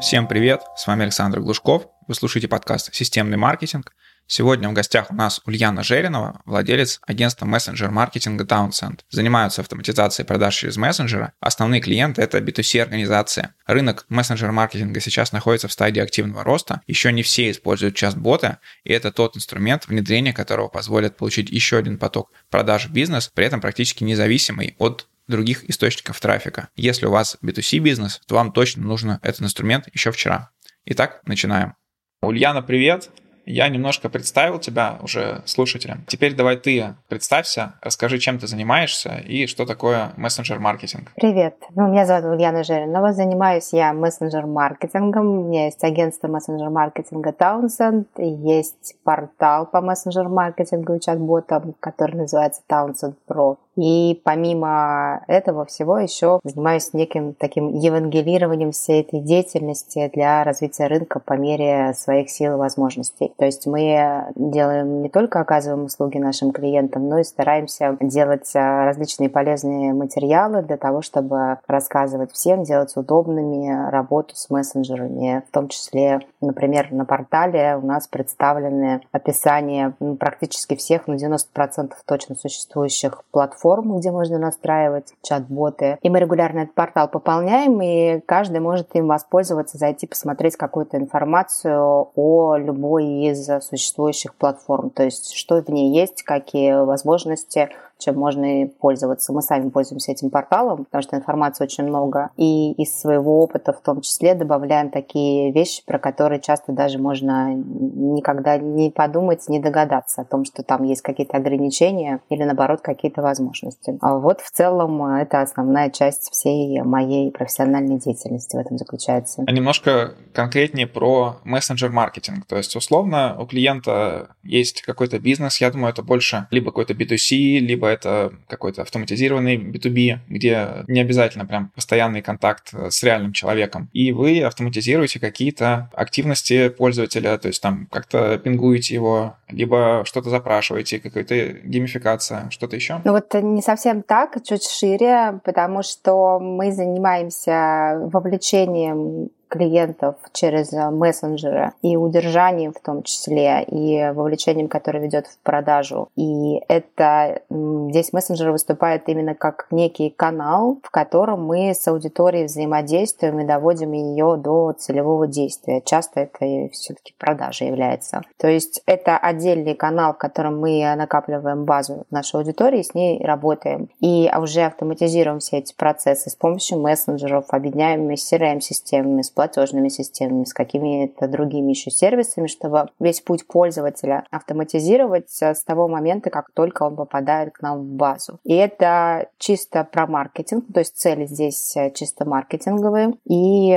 Всем привет, с вами Александр Глушков, вы слушаете подкаст «Системный маркетинг». Сегодня в гостях у нас Ульяна Жеринова, владелец агентства мессенджер-маркетинга Townsend. Занимаются автоматизацией продаж через мессенджеры. Основные клиенты – это B2C организации. Рынок мессенджер-маркетинга сейчас находится в стадии активного роста. Еще не все используют чат-боты, и это тот инструмент, внедрение которого позволит получить еще один поток продаж в бизнес, при этом практически независимый от других источников трафика. Если у вас B2C бизнес, то вам точно нужен этот инструмент еще вчера. Итак, начинаем. Ульяна, привет! Я немножко представил тебя уже слушателям. Теперь давай ты представься, расскажи, чем ты занимаешься и что такое мессенджер-маркетинг. Привет, меня зовут Ульяна Жеринова, занимаюсь я мессенджер-маркетингом. У меня есть агентство мессенджер-маркетинга Townsend, есть портал по мессенджер-маркетингу и чат-ботам, который называется Townsend Pro. И помимо этого всего еще занимаюсь неким таким евангелированием всей этой деятельности для развития рынка по мере своих сил и возможностей. То есть мы делаем не только оказываем услуги нашим клиентам, но и стараемся делать различные полезные материалы для того, чтобы рассказывать всем, делать удобными работу с мессенджерами. В том числе, например, на портале у нас представлены описания практически всех, на 90% точно существующих платформ, где можно настраивать чат-боты. И мы регулярно этот портал пополняем, и каждый может им воспользоваться, зайти посмотреть какую-то информацию о любой из существующих платформ. То есть, что в ней есть, какие возможности, чем можно пользоваться. Мы сами пользуемся этим порталом, потому что информации очень много. И из своего опыта в том числе добавляем такие вещи, про которые часто даже можно никогда не подумать, не догадаться о том, что там есть какие-то ограничения или, наоборот, какие-то возможности. А вот в целом это основная часть всей моей профессиональной деятельности в этом заключается. А немножко конкретнее про мессенджер-маркетинг. То есть, условно, у клиента есть какой-то бизнес, я думаю, это больше либо какой-то B2C, либо это какой-то автоматизированный B2B, где не обязательно прям постоянный контакт с реальным человеком. И вы автоматизируете какие-то активности пользователя, то есть там как-то пингуете его, либо что-то запрашиваете, какая-то геймификация, что-то еще. Ну вот не совсем так, чуть шире, потому что мы занимаемся вовлечением клиентов через мессенджеры и удержанием в том числе, и вовлечением, которое ведет в продажу. И это здесь мессенджеры выступают именно как некий канал, в котором мы с аудиторией взаимодействуем и доводим ее до целевого действия. Часто это все-таки продажа является. То есть это отдельный канал, в котором мы накапливаем базу нашей аудитории, с ней работаем. И уже автоматизируем все эти процессы с помощью мессенджеров, объединяем с CRM-системами, с платежными системами, с какими-то другими еще сервисами, чтобы весь путь пользователя автоматизировать с того момента, как только он попадает к нам в базу. И это чисто про маркетинг, то есть цели здесь чисто маркетинговые. И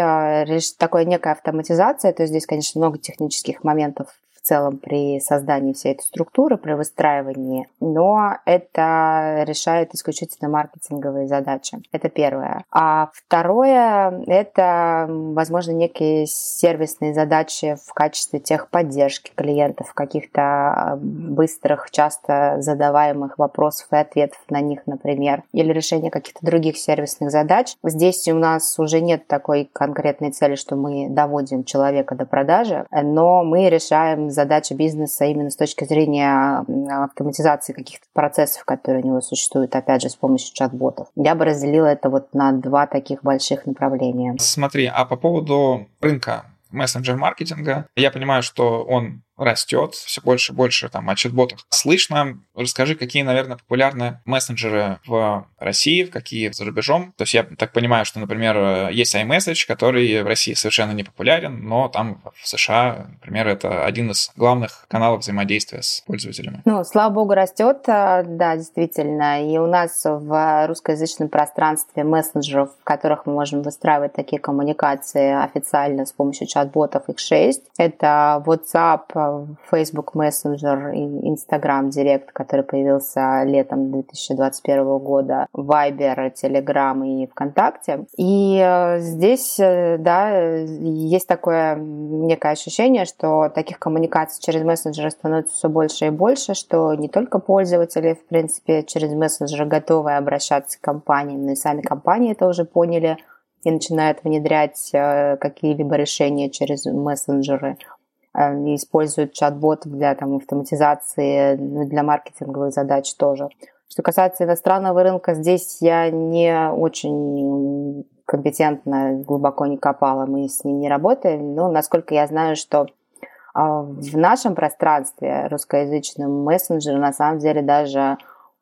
такая некая автоматизация, то есть здесь, конечно, много технических моментов в целом при создании всей этой структуры, при выстраивании, но это решает исключительно маркетинговые задачи. Это первое. А второе, это, возможно, некие сервисные задачи в качестве техподдержки клиентов, каких-то быстрых, часто задаваемых вопросов и ответов на них, например, или решение каких-то других сервисных задач. Здесь у нас уже нет такой конкретной цели, что мы доводим человека до продажи, но мы решаем задача бизнеса именно с точки зрения автоматизации каких-то процессов, которые у него существуют, опять же, с помощью чат-ботов. Я бы разделила это вот на два таких больших направления. Смотри, а по поводу рынка мессенджер-маркетинга, я понимаю, что он растет, все больше и больше там о чат-ботах слышно. Расскажи, какие, наверное, популярны мессенджеры в России, в какие за рубежом. То есть я так понимаю, что, например, есть iMessage, который в России совершенно не популярен, но там в США, например, это один из главных каналов взаимодействия с пользователями. Ну, слава богу, растет, да, действительно. И у нас в русскоязычном пространстве мессенджеров, в которых мы можем выстраивать такие коммуникации официально с помощью чат-ботов, их 6. Это WhatsApp, Facebook Messenger и Instagram Direct, который появился летом 2021 года, Viber, Telegram и ВКонтакте. И здесь, да, есть такое некое ощущение, что таких коммуникаций через мессенджеры становится все больше и больше, что не только пользователи, в принципе, через мессенджеры готовы обращаться к компаниям, но и сами компании это уже поняли и начинают внедрять какие-либо решения через мессенджеры, используют чат-ботов для автоматизации, для маркетинговых задач тоже. Что касается иностранного рынка, здесь я не очень компетентно, глубоко не копала, мы с ним не работаем, но насколько я знаю, что в нашем пространстве русскоязычном мессенджеры на самом деле даже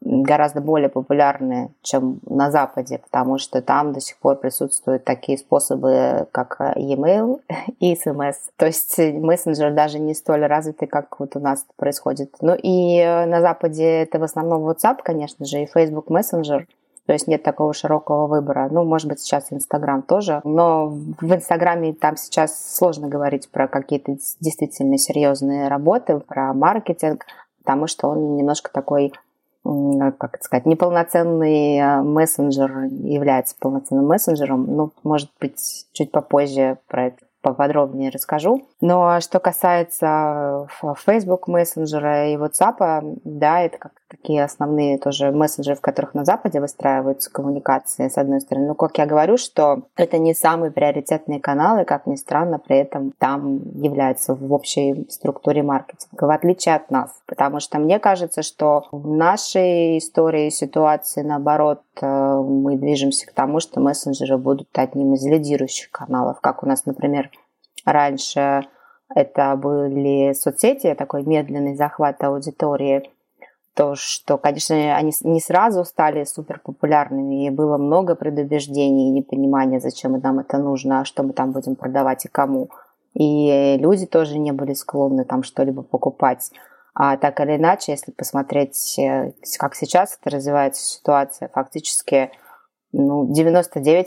гораздо более популярны, чем на Западе, потому что там до сих пор присутствуют такие способы, как e-mail и SMS. То есть мессенджер даже не столь развитый, как вот у нас это происходит. Ну и на Западе это в основном WhatsApp, конечно же, и Facebook Messenger. То есть нет такого широкого выбора. Ну, может быть, сейчас Инстаграм тоже. Но в Инстаграме там сейчас сложно говорить про какие-то действительно серьезные работы, про маркетинг, потому что он немножко такой, как это сказать, неполноценный мессенджер, является полноценным мессенджером. Ну, может быть, чуть попозже про это поподробнее расскажу. Но что касается Facebook мессенджера и WhatsApp, да, это как такие основные тоже мессенджеры, в которых на Западе выстраиваются коммуникации, с одной стороны. Но, как я говорю, что это не самые приоритетные каналы, как ни странно, при этом там являются в общей структуре маркетинга, в отличие от нас. Потому что мне кажется, что в нашей истории ситуации, наоборот, мы движемся к тому, что мессенджеры будут одним из лидирующих каналов, как у нас, например, раньше это были соцсети, такой медленный захват аудитории. То, что, конечно, они не сразу стали суперпопулярными, и было много предубеждений и непонимания, зачем нам это нужно, что мы там будем продавать и кому. И люди тоже не были склонны там что-либо покупать. А так или иначе, если посмотреть, как сейчас это развивается ситуация, фактически 99%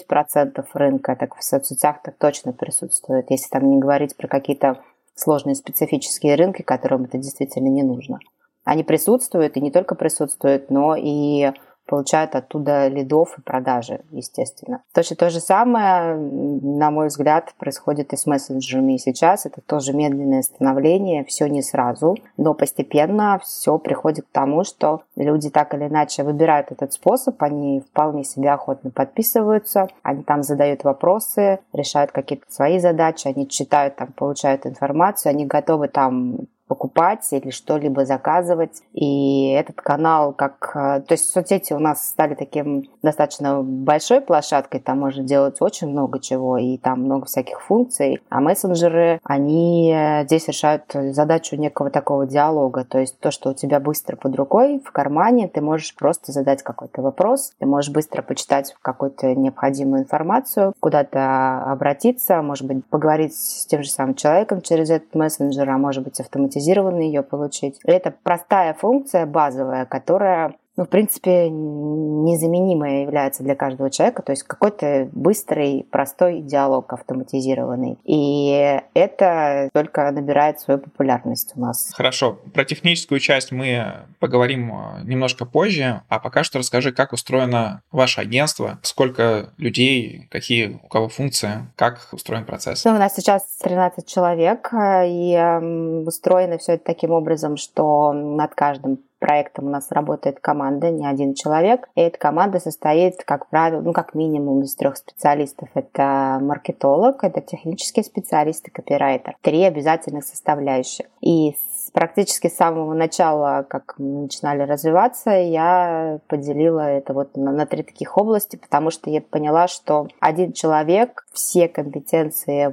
рынка так в соцсетях так точно присутствует, если там не говорить про какие-то сложные специфические рынки, которым это действительно не нужно. Они присутствуют, и не только присутствуют, но и получают оттуда лидов и продажи, естественно. Точно то же самое, на мой взгляд, происходит и с мессенджерами. И сейчас это тоже медленное становление, все не сразу, но постепенно все приходит к тому, что люди так или иначе выбирают этот способ, они вполне себе охотно подписываются, они там задают вопросы, решают какие-то свои задачи, они читают, там, получают информацию, они готовы там покупать или что-либо заказывать. И этот канал как... То есть соцсети у нас стали таким достаточно большой площадкой, там можно делать очень много чего, и там много всяких функций. А мессенджеры, они здесь решают задачу некого такого диалога. То есть то, что у тебя быстро под рукой, в кармане, ты можешь просто задать какой-то вопрос, ты можешь быстро почитать какую-то необходимую информацию, куда-то обратиться, может быть, поговорить с тем же самым человеком через этот мессенджер, а может быть, автоматизировать ее получить. Это простая функция, базовая, которая, в принципе, незаменимая является для каждого человека, то есть какой-то быстрый, простой диалог автоматизированный. И это только набирает свою популярность у нас. Хорошо. Про техническую часть мы поговорим немножко позже, а пока что расскажи, как устроено ваше агентство, сколько людей, какие у кого функции, как устроен процесс. У нас сейчас 13 человек, и устроено все это таким образом, что над каждым проектом у нас работает команда, не один человек. И эта команда состоит, как правило, как минимум из 3 специалистов. Это маркетолог, это технический специалист и копирайтер. 3 обязательных составляющих. И практически с самого начала, как мы начинали развиваться, я поделила это на 3 таких области, потому что я поняла, что один человек все компетенции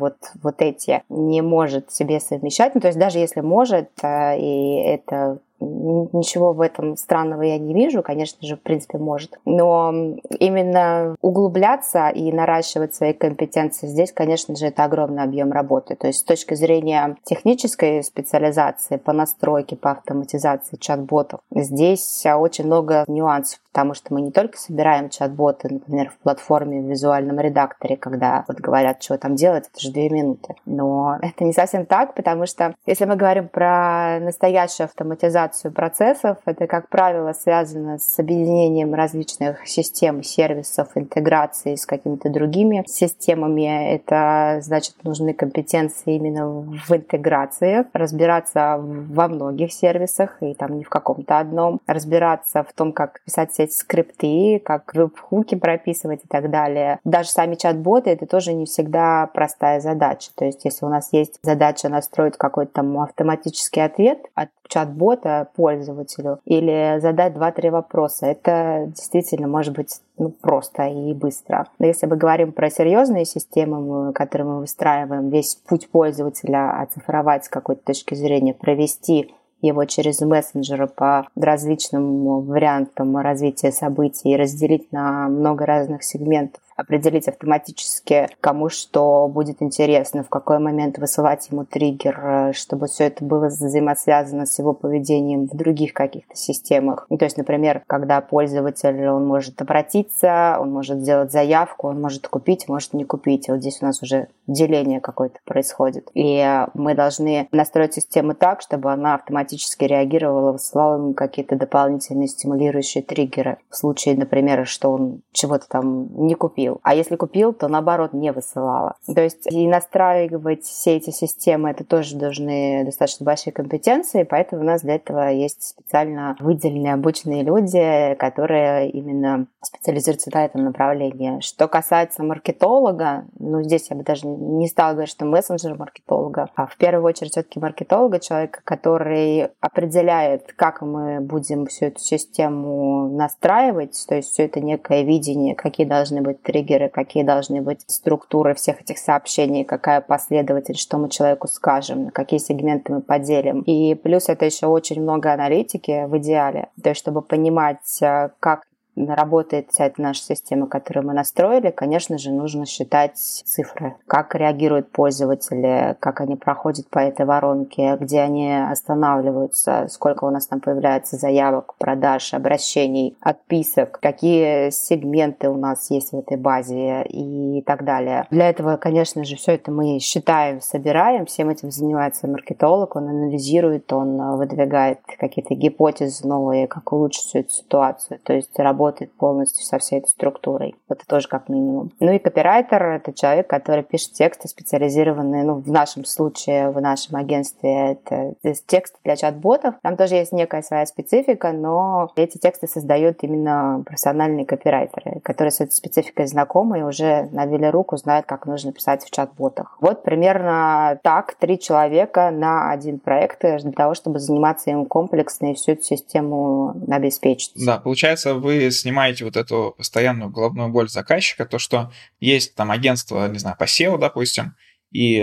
эти не может себе совмещать. То есть даже если может, и это Ничего в этом странного я не вижу, конечно же, в принципе, может. Но именно углубляться и наращивать свои компетенции здесь, конечно же, это огромный объем работы. То есть с точки зрения технической специализации, по настройке, по автоматизации чат-ботов, здесь очень много нюансов, потому что мы не только собираем чат-боты, например, в платформе, в визуальном редакторе, когда вот говорят, что там делать, это же 2 минуты. Но это не совсем так, потому что если мы говорим про настоящую автоматизацию, процессов. Это, как правило, связано с объединением различных систем, сервисов, интеграцией с какими-то другими системами. Это, значит, нужны компетенции именно в интеграции, разбираться во многих сервисах и там не в каком-то одном, разбираться в том, как писать все эти скрипты, как веб-хуки прописывать и так далее. Даже сами чат-боты — это тоже не всегда простая задача. То есть, если у нас есть задача настроить какой-то там автоматический ответ от чат-бота, пользователю, или задать 2-3 вопроса. Это действительно может быть просто и быстро. Но если мы говорим про серьезные системы, которые мы выстраиваем, весь путь пользователя оцифровать с какой-то точки зрения, провести его через мессенджеры по различным вариантам развития событий, разделить на много разных сегментов, определить автоматически, кому что будет интересно, в какой момент высылать ему триггер, чтобы все это было взаимосвязано с его поведением в других каких-то системах. То есть, например, когда пользователь, он может обратиться, он может сделать заявку, он может купить, может не купить. Вот здесь у нас уже деление какое-то происходит. И мы должны настроить систему так, чтобы она автоматически реагировала, высылала ему какие-то дополнительные стимулирующие триггеры. В случае, например, что он чего-то там не купил, а если купил, то наоборот не высылала. То есть и настраивать все эти системы, это тоже должны достаточно большие компетенции, поэтому у нас для этого есть специально выделенные обученные люди, которые именно специализируются на этом направлении. Что касается маркетолога, здесь я бы даже не стала говорить, что мессенджер маркетолога, а в первую очередь все-таки маркетолога, человека, который определяет, как мы будем всю эту систему настраивать, то есть все это некое видение, какие должны быть триггеры, какие должны быть структуры всех этих сообщений, какая последовательность, что мы человеку скажем, на какие сегменты мы поделим. И плюс это еще очень много аналитики в идеале, то есть чтобы понимать, как работает вся эта наша система, которую мы настроили, конечно же, нужно считать цифры. Как реагируют пользователи, как они проходят по этой воронке, где они останавливаются, сколько у нас там появляется заявок, продаж, обращений, отписок, какие сегменты у нас есть в этой базе и так далее. Для этого, конечно же, все это мы считаем, собираем, всем этим занимается маркетолог, он анализирует, он выдвигает какие-то гипотезы новые, как улучшить всю эту ситуацию, то есть работает полностью со всей этой структурой. Это тоже как минимум. И копирайтер — это человек, который пишет тексты специализированные, в нашем случае, в нашем агентстве, это тексты для чат-ботов. Там тоже есть некая своя специфика, но эти тексты создают именно профессиональные копирайтеры, которые с этой спецификой знакомы и уже навели руку, знают, как нужно писать в чат-ботах. Вот примерно так 3 человека на один проект для того, чтобы заниматься им комплексно и всю эту систему обеспечить. Да, получается, вы снимаете вот эту постоянную головную боль заказчика, то, что есть там агентство, не знаю, по SEO, допустим, и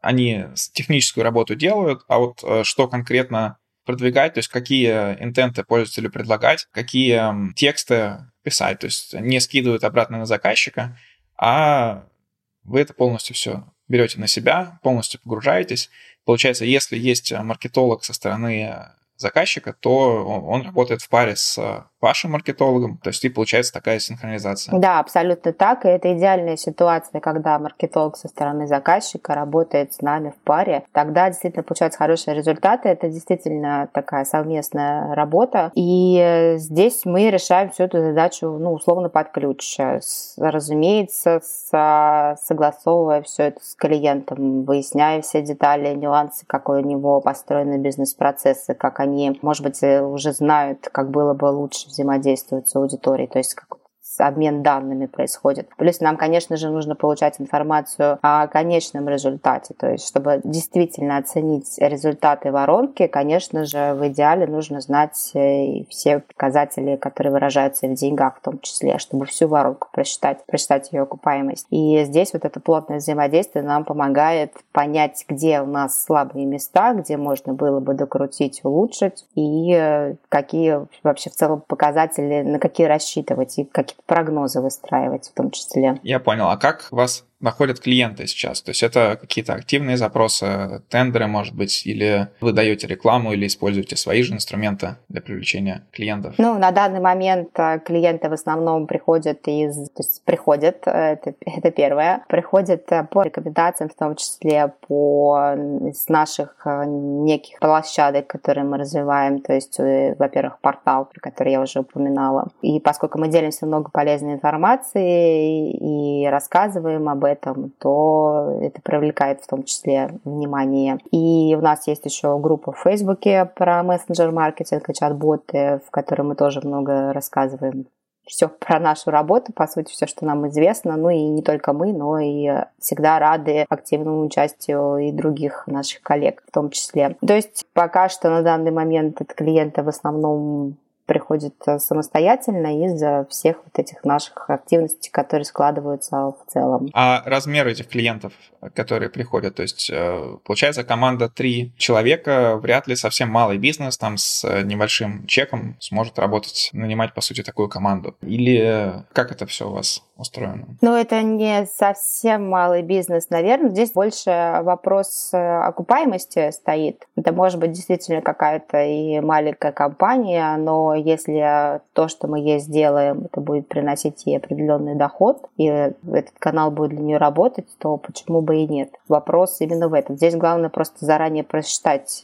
они техническую работу делают, а вот что конкретно продвигать, то есть какие интенты пользователю предлагать, какие тексты писать, то есть не скидывают обратно на заказчика, а вы это полностью все берете на себя, полностью погружаетесь. Получается, если есть маркетолог со стороны заказчика, то он работает в паре с вашим маркетологом, то есть и получается такая синхронизация. Да, абсолютно так, и это идеальная ситуация, когда маркетолог со стороны заказчика работает с нами в паре, тогда действительно получаются хорошие результаты, это действительно такая совместная работа, и здесь мы решаем всю эту задачу, условно, под ключ, разумеется, согласовывая все это с клиентом, выясняя все детали, нюансы, какой у него построены бизнес-процессы, как они, может быть, уже знают, как было бы лучше взаимодействовать с аудиторией, то есть как обмен данными происходит. Плюс нам, конечно же, нужно получать информацию о конечном результате. То есть, чтобы действительно оценить результаты воронки, конечно же, в идеале нужно знать все показатели, которые выражаются в деньгах в том числе, чтобы всю воронку просчитать ее окупаемость. И здесь вот это плотное взаимодействие нам помогает понять, где у нас слабые места, где можно было бы докрутить, улучшить, и какие вообще в целом показатели, на какие рассчитывать, и какие-то прогнозы выстраивать в том числе. Я понял. А как вас находят клиенты сейчас? То есть это какие-то активные запросы, тендеры, может быть, или вы даете рекламу, или используете свои же инструменты для привлечения клиентов? Ну, на данный момент клиенты в основном приходят по рекомендациям, в том числе с наших неких площадок, которые мы развиваем, то есть, во-первых, портал, про который я уже упоминала. И поскольку мы делимся много полезной информацией и рассказываем об этом, то это привлекает в том числе внимание. И у нас есть еще группа в Фейсбуке про мессенджер-маркетинг и чат-боты, в которой мы тоже много рассказываем. Все про нашу работу, по сути, все, что нам известно. Ну и не только мы, но и всегда рады активному участию и других наших коллег в том числе. То есть пока что на данный момент от клиента в основном приходит самостоятельно из-за всех вот этих наших активностей, которые складываются в целом. А размер этих клиентов, которые приходят, то есть получается команда 3 человека, вряд ли совсем малый бизнес там с небольшим чеком сможет работать, нанимать по сути такую команду. Или как это все у вас устроено? Ну, это не совсем малый бизнес, наверное. Здесь больше вопрос окупаемости стоит. Это может быть действительно какая-то и маленькая компания, но если то, что мы ей сделаем, это будет приносить ей определенный доход, и этот канал будет для нее работать, то почему бы и нет? Вопрос именно в этом. Здесь главное просто заранее просчитать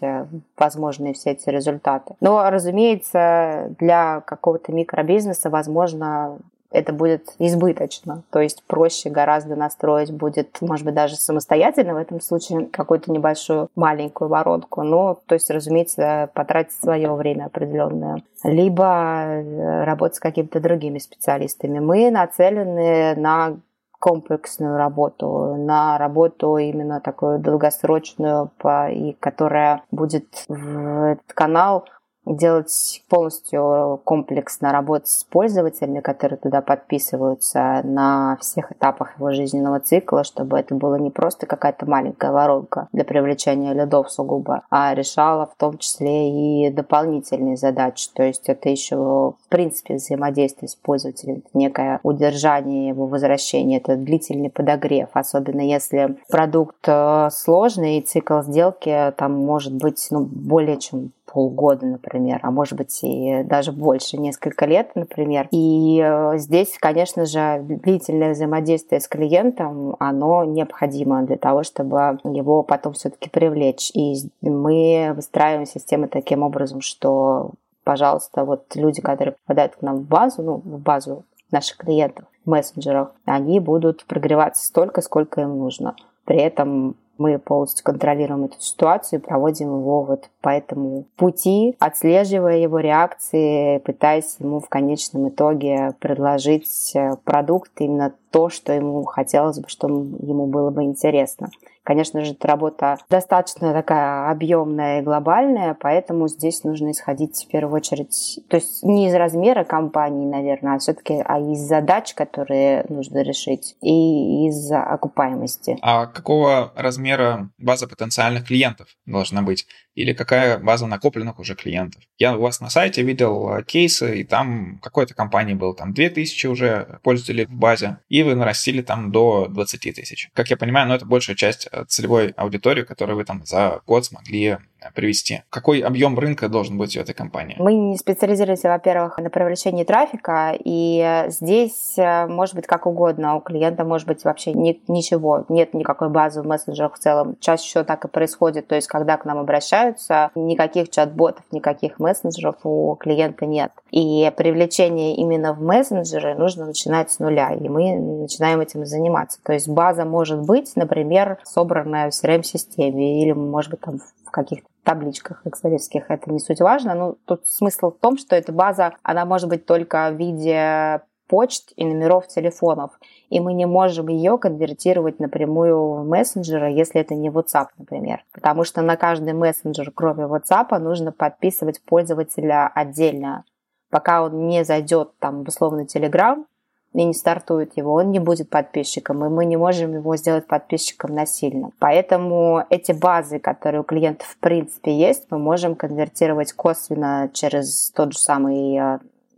возможные все эти результаты. Но, разумеется, для какого-то микробизнеса, возможно, это будет избыточно, то есть проще гораздо настроить будет, может быть, даже самостоятельно в этом случае какую-то небольшую маленькую воронку, но, то есть, разумеется, потратить свое время определенное, либо работать с какими-то другими специалистами. Мы нацелены на комплексную работу, на работу именно такую долгосрочную, и которая будет в этот канал делать полностью комплексно, работать с пользователями, которые туда подписываются, на всех этапах его жизненного цикла, чтобы это было не просто какая-то маленькая воронка для привлечения лидов сугубо, а решала в том числе и дополнительные задачи. То есть это еще, в принципе, взаимодействие с пользователем, это некое удержание его возвращения, это длительный подогрев, особенно если продукт сложный, и цикл сделки там может быть более чем полгода, например, а может быть и даже больше, несколько лет, например. И здесь, конечно же, длительное взаимодействие с клиентом, оно необходимо для того, чтобы его потом все-таки привлечь. И мы выстраиваем системы таким образом, что, пожалуйста, вот люди, которые попадают к нам в базу наших клиентов в мессенджерах, они будут прогреваться столько, сколько им нужно. При этом мы полностью контролируем эту ситуацию и проводим его вот по этому пути, отслеживая его реакции, пытаясь ему в конечном итоге предложить продукт, именно то, что ему хотелось бы, что ему было бы интересно. Конечно же, эта работа достаточно такая объемная и глобальная, поэтому здесь нужно исходить в первую очередь, то есть не из размера компании, наверное, а все-таки из задач, которые нужно решить, и из окупаемости. А какого размера база потенциальных клиентов должна быть? Или какая база накопленных уже клиентов? Я у вас на сайте видел кейсы, и там какой-то компании было там 2000 уже пользователей в базе, и вы нарастили там до 20 тысяч. Как я понимаю, это большая часть целевой аудитории, которую вы там за год смогли привести. Какой объем рынка должен быть у этой компании? Мы не специализируемся, во-первых, на привлечении трафика, и здесь может быть как угодно. У клиента может быть вообще ничего, нет никакой базы в мессенджерах в целом. Чаще всего так и происходит, то есть когда к нам обращаются, никаких чат-ботов, никаких мессенджеров у клиента нет. И привлечение именно в мессенджеры нужно начинать с нуля, и мы начинаем этим заниматься. То есть база может быть, например, собранная в CRM-системе, или, может быть, там в каких-то табличках экселевских, это не суть важно, но тут смысл в том, что эта база, она может быть только в виде почт и номеров телефонов, и мы не можем ее конвертировать напрямую в мессенджеры, если это не WhatsApp, например. Потому что на каждый мессенджер, кроме WhatsApp, нужно подписывать пользователя отдельно. Пока он не зайдет, там, условно, Telegram и не стартует его, он не будет подписчиком, и мы не можем его сделать подписчиком насильно. Поэтому эти базы, которые у клиентов в принципе есть, мы можем конвертировать косвенно через тот же самый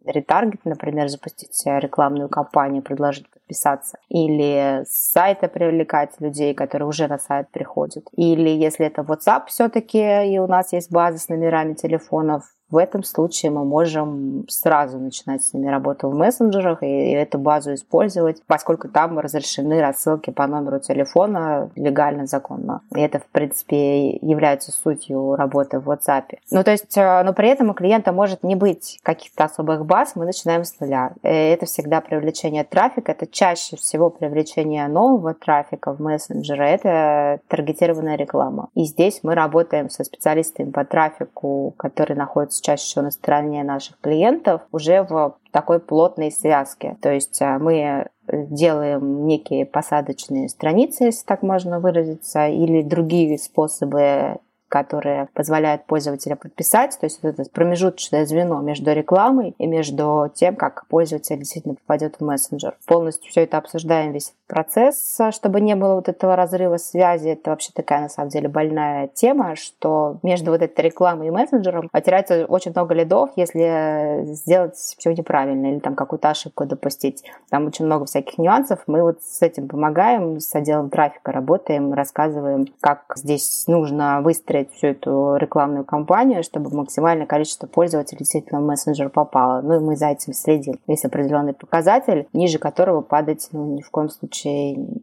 ретаргет, например, запустить рекламную кампанию, предложить подписаться, или с сайта привлекать людей, которые уже на сайт приходят, или если это WhatsApp все-таки, и у нас есть база с номерами телефонов, в этом случае мы можем сразу начинать с ними работу в мессенджерах и эту базу использовать, поскольку там разрешены рассылки по номеру телефона легально, законно. И это, в принципе, является сутью работы в WhatsApp. Но при этом у клиента может не быть каких-то особых баз, мы начинаем с нуля. Это всегда привлечение трафика, это чаще всего привлечение нового трафика в мессенджеры, это таргетированная реклама. И здесь мы работаем со специалистами по трафику, которые находятся чаще всего на стороне наших клиентов, уже в такой плотной связке. То есть мы делаем некие посадочные страницы, если так можно выразиться, или другие способы, которые позволяют пользователя подписать. То есть это промежуточное звено между рекламой и между тем, как пользователь действительно попадет в мессенджер. Полностью все это обсуждаем, весь процесс, чтобы не было вот этого разрыва связи. Это вообще такая, на самом деле, больная тема, что между вот этой рекламой и мессенджером отирается очень много лидов, если сделать все неправильно или там какую-то ошибку допустить. Там очень много всяких нюансов. Мы вот с этим помогаем, с отделом трафика работаем, рассказываем, как здесь нужно выстроить всю эту рекламную кампанию, чтобы максимальное количество пользователей действительно в мессенджер попало. Ну и мы за этим следим. Есть определенный показатель, ниже которого падать ни в коем случае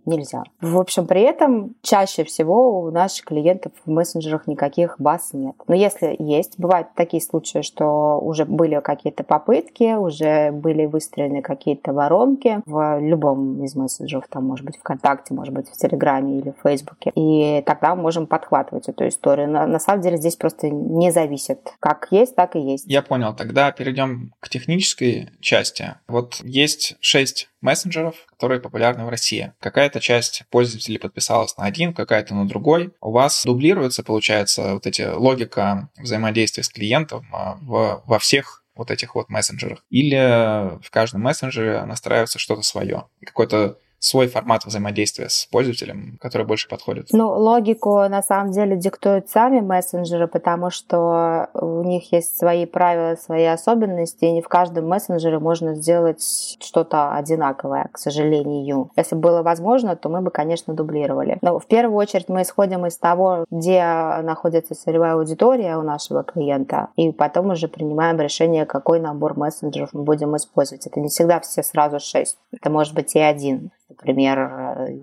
нельзя. В общем, при этом чаще всего у наших клиентов в мессенджерах никаких баз нет. Но если есть, бывают такие случаи, что уже были какие-то попытки, уже были выстроены какие-то воронки в любом из мессенджеров, там, может быть, ВКонтакте, может быть, в Телеграме или в Фейсбуке. И тогда мы можем подхватывать эту историю. На самом деле здесь просто не зависит. Как есть, так и есть. Я понял. Тогда перейдем к технической части. Вот есть 6 мессенджеров, которые популярны в России. Какая-то часть пользователей подписалась на один, какая-то на другой. У вас дублируется, получается, вот эти логика взаимодействия с клиентом во всех вот этих вот мессенджерах. Или в каждом мессенджере настраивается что-то свое. Какой-то свой формат взаимодействия с пользователем, который больше подходит? Ну, логику, на самом деле, диктуют сами мессенджеры, потому что у них есть свои правила, свои особенности, и не в каждом мессенджере можно сделать что-то одинаковое, к сожалению. Если было возможно, то мы бы, конечно, дублировали. Но в первую очередь мы исходим из того, где находится целевая аудитория у нашего клиента, и потом уже принимаем решение, какой набор мессенджеров мы будем использовать. Это не всегда все сразу 6, это может быть и один. Например,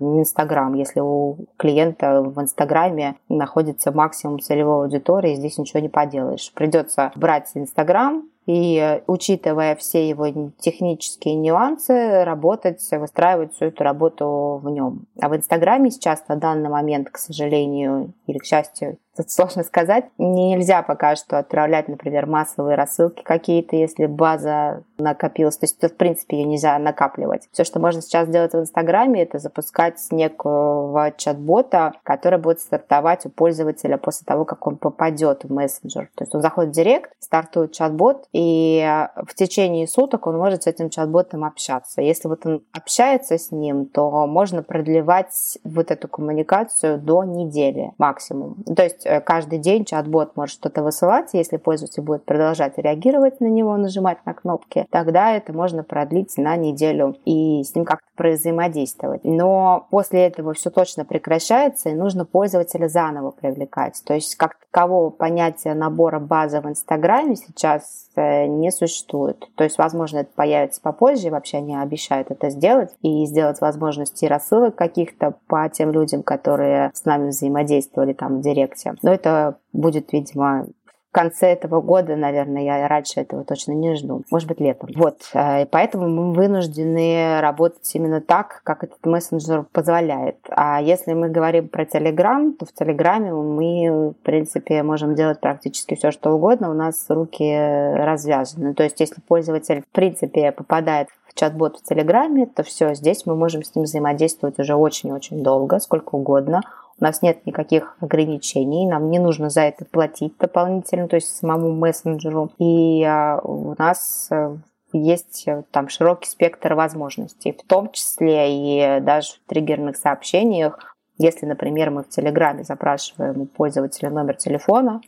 Инстаграм. Если у клиента в Инстаграме находится максимум целевой аудитории, здесь ничего не поделаешь. Придется брать Инстаграм и, учитывая все его технические нюансы, работать, выстраивать всю эту работу в нем. А в Инстаграме сейчас на данный момент, к сожалению или к счастью, тут сложно сказать, нельзя пока что отправлять, например, массовые рассылки какие-то, если база накопилась. То есть, в принципе, ее нельзя накапливать. Все, что можно сейчас делать в Инстаграме, это запускать некого чат-бота, который будет стартовать у пользователя после того, как он попадет в мессенджер. То есть он заходит в Директ, стартует чат-бот, и в течение суток он может с этим чат-ботом общаться. Если вот он общается с ним, то можно продлевать вот эту коммуникацию до недели максимум. То есть каждый день чат-бот может что-то высылать, если пользователь будет продолжать реагировать на него, нажимать на кнопки, тогда это можно продлить на неделю и с ним как-то взаимодействовать. Но после этого все точно прекращается, и нужно пользователя заново привлекать. То есть как такового понятия набора базы в Инстаграме сейчас не существует. То есть, возможно, это появится попозже, вообще они обещают это сделать, и сделать возможности рассылок каких-то по тем людям, которые с нами взаимодействовали там в Директе. Но это будет, видимо, в конце этого года, наверное, я раньше этого точно не жду. Может быть, летом. Вот, и поэтому мы вынуждены работать именно так, как этот мессенджер позволяет. А если мы говорим про Telegram, то в Телеграме мы, в принципе, можем делать практически все, что угодно. У нас руки развязаны. То есть, если пользователь, в принципе, попадает в чат-бот в Телеграме, то все, здесь мы можем с ним взаимодействовать уже очень-очень долго, сколько угодно. У нас нет никаких ограничений, нам не нужно за это платить дополнительно, то есть самому мессенджеру. И у нас есть там широкий спектр возможностей, в том числе и даже в триггерных сообщениях. Если, например, мы в Телеграме запрашиваем у пользователя номер телефона,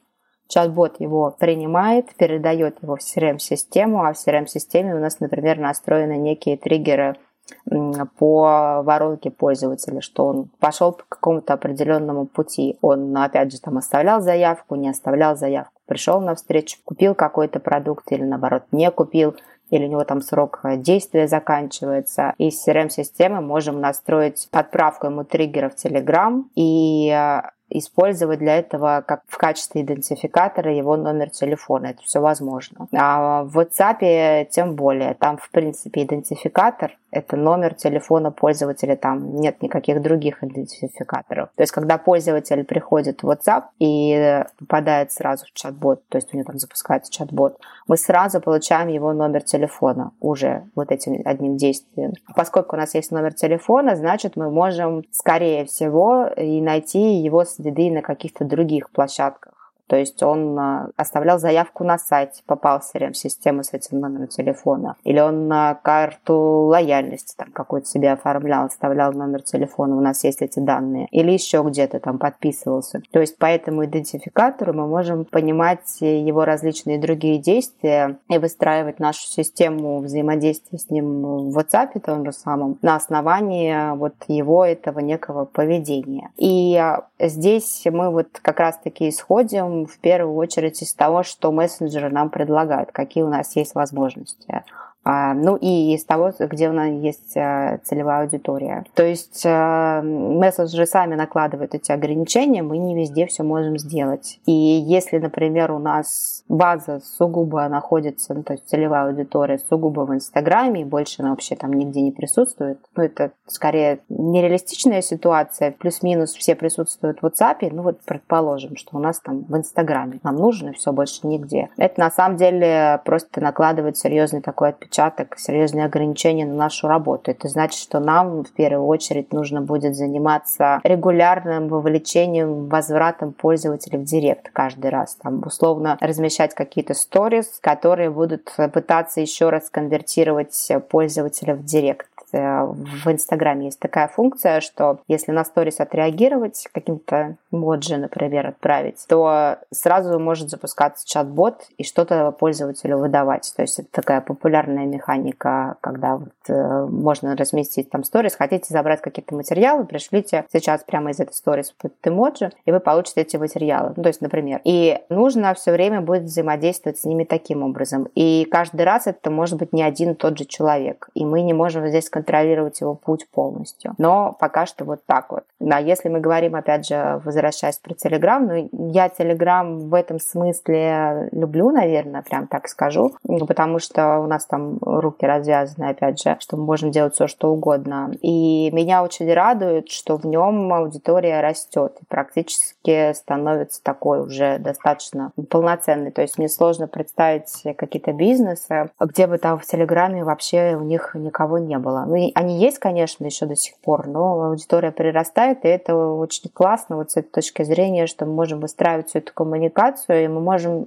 чат-бот его принимает, передает его в CRM-систему, а в CRM-системе у нас, например, настроены некие триггеры по воронке пользователя, что он пошел по какому-то определенному пути. Он, опять же, там оставлял заявку, не оставлял заявку, пришел на встречу, купил какой-то продукт или, наоборот, не купил, или у него там срок действия заканчивается. Из CRM-системы можем настроить отправку ему триггера в Telegram и использовать для этого как в качестве идентификатора его номер телефона. Это все возможно. А в WhatsApp тем более. Там, в принципе, идентификатор – это номер телефона пользователя. Там нет никаких других идентификаторов. То есть, когда пользователь приходит в WhatsApp и попадает сразу в чат-бот, то есть у него там запускается чат-бот, мы сразу получаем его номер телефона уже вот этим одним действием. Поскольку у нас есть номер телефона, значит, мы можем, скорее всего, и найти его следы на каких-то других площадках. То есть он оставлял заявку на сайте, попал в CRM-систему с этим номером телефона. Или он карту лояльности там какую-то себе оформлял, оставлял номер телефона, у нас есть эти данные. Или еще где-то там подписывался. То есть по этому идентификатору мы можем понимать его различные другие действия и выстраивать нашу систему взаимодействия с ним в WhatsApp, том же самом, на основании вот его этого некого поведения. И здесь мы вот как раз-таки исходим в первую очередь из того, что мессенджеры нам предлагают, какие у нас есть возможности. Ну и из того, где у нас есть целевая аудитория. То есть мессенджеры сами накладывают эти ограничения, мы не везде все можем сделать. И если, например, у нас база сугубо находится, ну, то есть целевая аудитория сугубо в Инстаграме, и больше она вообще там нигде не присутствует, ну это скорее нереалистичная ситуация, плюс-минус все присутствуют в WhatsApp, ну вот предположим, что у нас там в Инстаграме нам нужно, все больше нигде. Это на самом деле просто накладывает серьезный такой отпечаток, серьезные ограничения на нашу работу. Это значит, что нам в первую очередь нужно будет заниматься регулярным вовлечением, возвратом пользователей в директ каждый раз. Там, условно, размещать какие-то сторис, которые будут пытаться еще раз конвертировать пользователя в директ. В Инстаграме есть такая функция, что если на сторис отреагировать, каким-то эмоджи, например, отправить, то сразу может запускаться чат-бот и что-то пользователю выдавать. То есть это такая популярная механика, когда вот, можно разместить там сторис, хотите забрать какие-то материалы, пришлите сейчас прямо из этой сторис под эмоджи, и вы получите эти материалы. Ну, то есть, например. И нужно все время будет взаимодействовать с ними таким образом. И каждый раз это может быть не один и тот же человек. И мы не можем здесь контролировать его путь полностью. Но пока что вот так вот. А если мы говорим, опять же, возвращаясь про Телеграм, ну, я Телеграм в этом смысле люблю, наверное, прям так скажу, потому что у нас там руки развязаны, опять же, что мы можем делать все, что угодно. И меня очень радует, что в нем аудитория растет и практически становится такой уже достаточно полноценной. То есть мне сложно представить какие-то бизнесы, где бы там в Телеграме вообще у них никого не было. Ну, они есть, конечно, еще до сих пор, но аудитория прирастает, и это очень классно вот с этой точки зрения, что мы можем выстраивать всю эту коммуникацию, и мы можем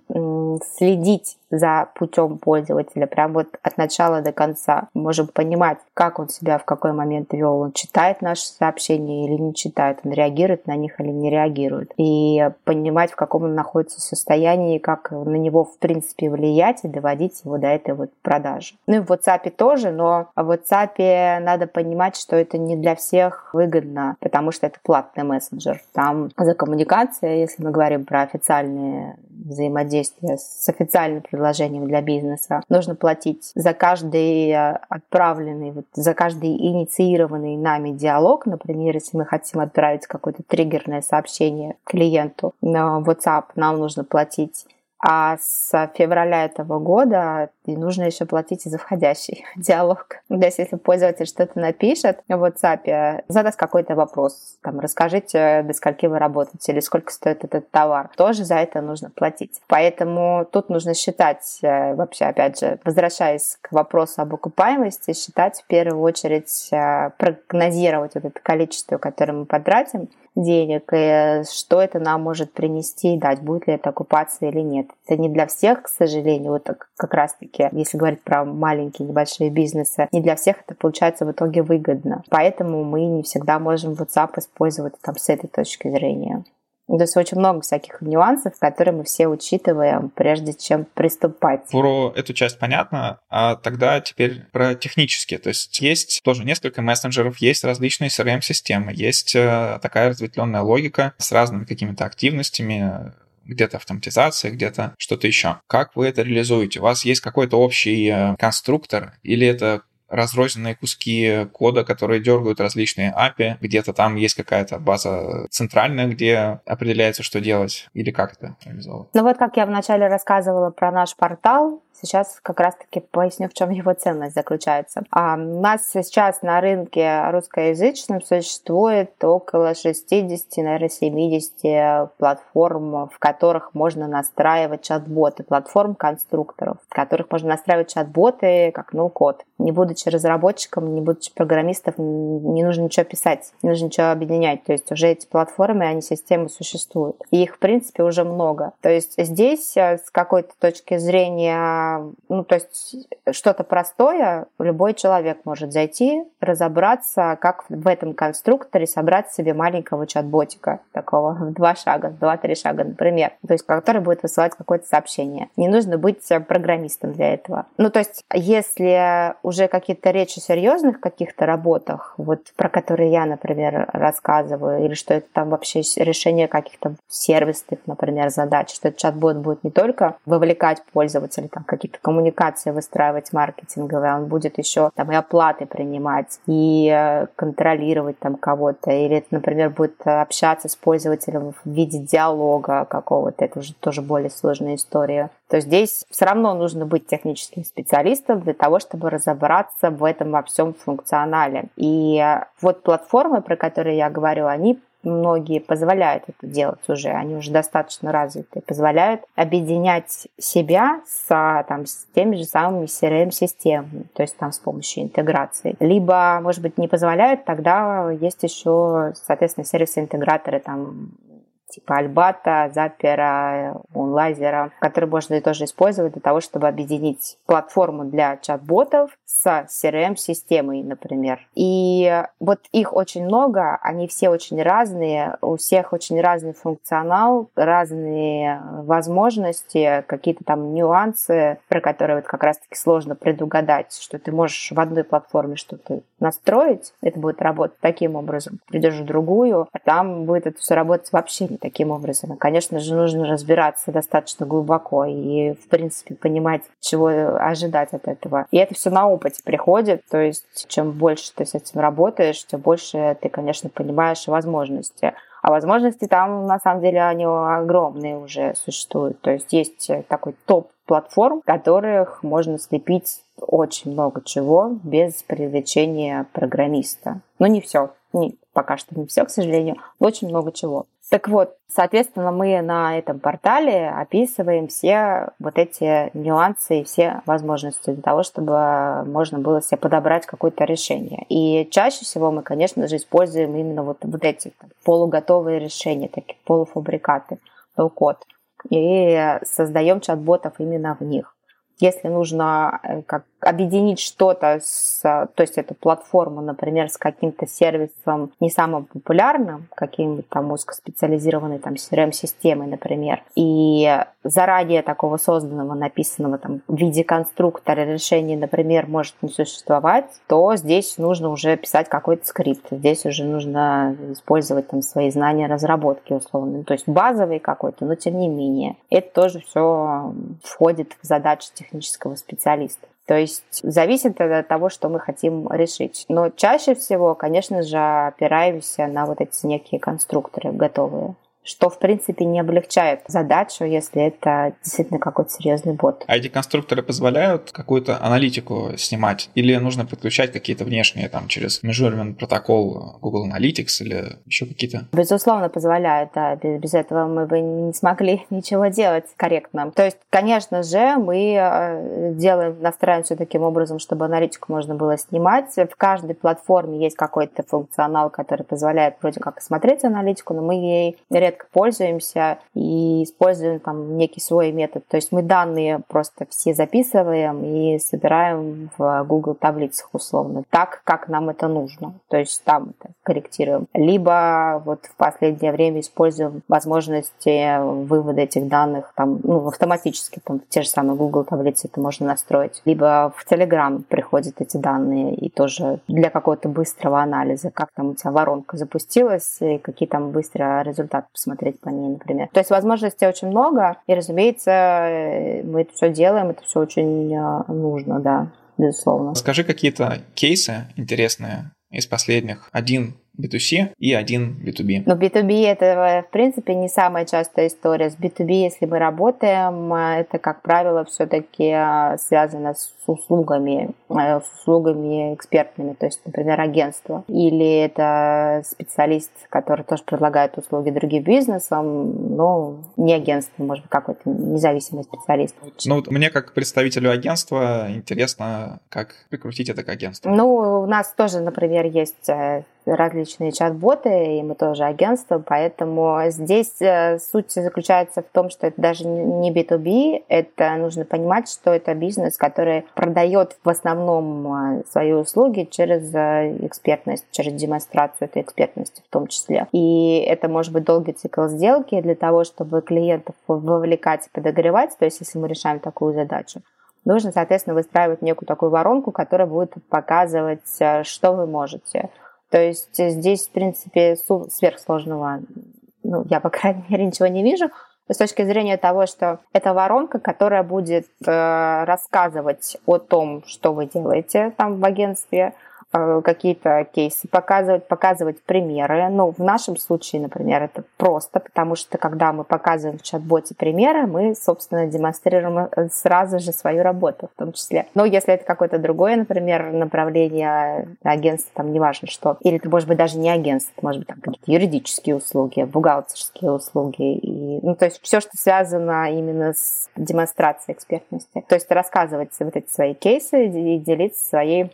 следить за путем пользователя, прям вот от начала до конца. Мы можем понимать, как он себя в какой момент вел, он читает наши сообщения или не читает, он реагирует на них или не реагирует. И понимать, в каком он находится состоянии, как на него, в принципе, влиять и доводить его до этой вот продажи. Ну и в WhatsApp тоже, но в WhatsApp надо понимать, что это не для всех выгодно, потому что это платный мессенджер. Там за коммуникация, если мы говорим про официальные взаимодействия с официальным предложением для бизнеса, нужно платить за каждый отправленный, вот, за каждый инициированный нами диалог. Например, если мы хотим отправить какое-то триггерное сообщение клиенту на WhatsApp, нам нужно платить А с февраля этого года нужно еще платить за входящий диалог. То есть, если пользователь что-то напишет в WhatsApp, задаст какой-то вопрос, там, расскажите, до скольки вы работаете или сколько стоит этот товар, тоже за это нужно платить. Поэтому тут нужно считать вообще, опять же, возвращаясь к вопросу об окупаемости, считать в первую очередь, прогнозировать вот это количество, которое мы потратим, денег, и что это нам может принести и дать, будет ли это окупаться или нет. Это не для всех, к сожалению, вот как раз-таки, если говорить про маленькие, небольшие бизнесы, не для всех это получается в итоге выгодно. Поэтому мы не всегда можем WhatsApp использовать там с этой точки зрения. То есть очень много всяких нюансов, которые мы все учитываем, прежде чем приступать. Про эту часть понятно, а тогда теперь про технические. То есть есть тоже несколько мессенджеров, есть различные CRM-системы, есть такая разветвленная логика с разными какими-то активностями, где-то автоматизация, где-то что-то еще. Как вы это реализуете? У вас есть какой-то общий конструктор или это разрозненные куски кода, которые дергают различные API, где-то там есть какая-то база центральная, где определяется, что делать, или как это реализовывать? Ну вот как я вначале рассказывала про наш портал, сейчас как раз-таки поясню, в чем его ценность заключается. У нас сейчас на рынке русскоязычном существует около 60, наверное, 70 платформ, в которых можно настраивать чат-боты, платформ-конструкторов, в которых можно настраивать чат-боты как ноу-код. Не будучи разработчиком, не будучи программистом, не нужно ничего писать, не нужно ничего объединять. То есть уже эти платформы, они системы существуют. И их, в принципе, уже много. То есть здесь с какой-то точки зрения, ну, то есть что-то простое, любой человек может зайти, разобраться, как в этом конструкторе собрать себе маленького чат-ботика, такого в 2 шага, в 2-3 шага, например, то есть который будет высылать какое-то сообщение. Не нужно быть программистом для этого. Ну, то есть если уже какие-то речи о серьезных каких-то работах, вот про которые я, например, рассказываю, или что это там вообще решение каких-то сервисных, например, задач, что этот чат-бот будет не только вовлекать пользователя, там, какие-то коммуникации выстраивать маркетинговые, он будет еще там и оплаты принимать, и контролировать там кого-то, или, например, будет общаться с пользователем в виде диалога какого-то, это уже тоже более сложная история. То здесь все равно нужно быть техническим специалистом для того, чтобы разобраться в этом во всем функционале. И вот платформы, про которые я говорю, они многие позволяют это делать уже, они уже достаточно развиты, позволяют объединять себя с теми же самыми CRM-системами, то есть там с помощью интеграции. Либо, может быть, не позволяют, тогда есть еще, соответственно, сервисы-интеграторы там, типа Albato, Zapier, Unlayer, которые можно тоже использовать для того, чтобы объединить платформу для чат-ботов с CRM-системой, например. И вот их очень много, они все очень разные, у всех очень разный функционал, разные возможности, какие-то там нюансы, про которые вот как раз-таки сложно предугадать, что ты можешь в одной платформе что-то настроить, это будет работать таким образом, придешь в другую, а там будет это все работать вообще не таким образом. И, конечно же, нужно разбираться достаточно глубоко и, в принципе, понимать, чего ожидать от этого. И это все на опыте приходит, то есть чем больше ты с этим работаешь, тем больше ты, конечно, понимаешь возможности. А возможности там, на самом деле, они огромные уже существуют. То есть есть такой топ платформ, которых можно слепить очень много чего без привлечения программиста. Но не все. Пока что не все, к сожалению, очень много чего. Так вот, соответственно, мы на этом портале описываем все вот эти нюансы и все возможности для того, чтобы можно было себе подобрать какое-то решение. И чаще всего мы, конечно же, используем именно вот эти полуготовые решения, такие полуфабрикаты, ноу-код, и создаем чат-ботов именно в них. Если нужно объединить что-то, то есть эту платформу, например, с каким-то сервисом не самым популярным, каким-нибудь там узкоспециализированной там CRM-системой, например, и заранее такого созданного, написанного там в виде конструктора решения, например, может не существовать, то здесь нужно уже писать какой-то скрипт, здесь уже нужно использовать там свои знания разработки условно, то есть базовый какой-то, но тем не менее. Это тоже все входит в задачу технического специалиста. То есть зависит это от того, что мы хотим решить. Но чаще всего, конечно же, опираемся на вот эти некие конструкторы готовые, что, в принципе, не облегчает задачу, если это действительно какой-то серьезный бот. А эти конструкторы позволяют какую-то аналитику снимать? Или нужно подключать какие-то внешние, там, через measurement протокол Google Analytics или еще какие-то? Безусловно, позволяют, да. Без этого мы бы не смогли ничего делать корректно. То есть, конечно же, мы делаем, настраиваем все таким образом, чтобы аналитику можно было снимать. В каждой платформе есть какой-то функционал, который позволяет вроде как смотреть аналитику, но мы ей редко пользуемся и используем там некий свой метод. То есть мы данные просто все записываем и собираем в Google таблицах условно, так, как нам это нужно. То есть там это корректируем. Либо вот в последнее время используем возможности вывода этих данных там, ну, автоматически, там, те же самые Google таблицы это можно настроить. Либо в Telegram приходят эти данные и тоже для какого-то быстрого анализа, как там у тебя воронка запустилась и какие там быстро результаты посмотреть по ней, например. То есть возможностей очень много, и, разумеется, мы это все делаем, это все очень нужно, да, безусловно. Скажи какие-то кейсы интересные из последних. Один B2C и один B2B. Но B2B это, в принципе, не самая частая история. С B2B, если мы работаем, это, как правило, все-таки связано с услугами экспертными, то есть, например, агентство. Или это специалист, который тоже предлагает услуги другим бизнесам, но не агентство, может быть, какой-то независимый специалист. Ну, вот мне, как представителю агентства, интересно, как прикрутить это к агентству. Ну, у нас тоже, например, есть различные чат-боты, и мы тоже агентство, поэтому здесь суть заключается в том, что это даже не B2B, это нужно понимать, что это бизнес, который продает в основном свои услуги через экспертность, через демонстрацию этой экспертности в том числе. И это может быть долгий цикл сделки для того, чтобы клиентов вовлекать и подогревать, то есть если мы решаем такую задачу. Нужно, соответственно, выстраивать некую такую воронку, которая будет показывать, что вы можете. То есть здесь, в принципе, сверхсложного, ну, я, по крайней мере, ничего не вижу, с точки зрения того, что это воронка, которая будет рассказывать о том, что вы делаете там в агентстве, какие-то кейсы показывать примеры. Ну, в нашем случае, например, это просто, потому что, когда мы показываем в чат-боте примеры, мы, собственно, демонстрируем сразу же свою работу в том числе. Но если это какое-то другое, например, направление агентства, там, неважно что, или это, может быть, даже не агентство, это, может быть, там, какие-то юридические услуги, бухгалтерские услуги, и, ну, то есть все, что связано именно с демонстрацией экспертности. То есть рассказывать вот эти свои кейсы и делиться своим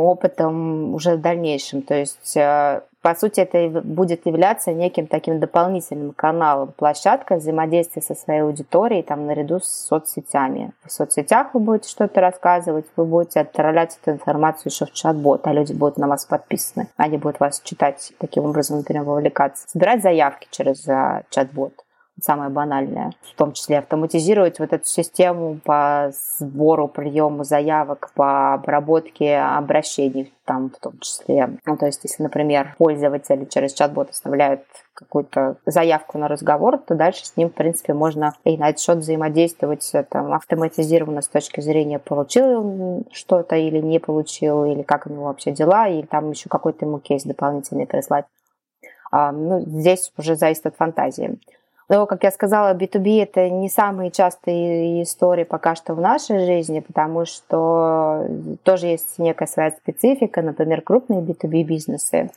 опытом уже в дальнейшем, то есть по сути это будет являться неким таким дополнительным каналом, площадкой взаимодействия со своей аудиторией там наряду с соцсетями. В соцсетях вы будете что-то рассказывать, вы будете отправлять эту информацию еще в чат-бот, а люди будут на вас подписаны, они будут вас читать, таким образом, например, вовлекаться, собирать заявки через чат-бот. Самое банальное, в том числе автоматизировать вот эту систему по сбору, приему заявок, по обработке обращений там в том числе. Ну, то есть, если, например, пользователи через чат-бот оставляют какую-то заявку на разговор, то дальше с ним, в принципе, можно и на этот счет взаимодействовать там, автоматизированно с точки зрения, получил он что-то или не получил, или как у него вообще дела, или там еще какой-то ему кейс дополнительный прислать. Ну, здесь уже зависит от фантазии. Но, как я сказала, B2B – это не самые частые истории пока что в нашей жизни, потому что тоже есть некая своя специфика, например, крупные B2B бизнесы,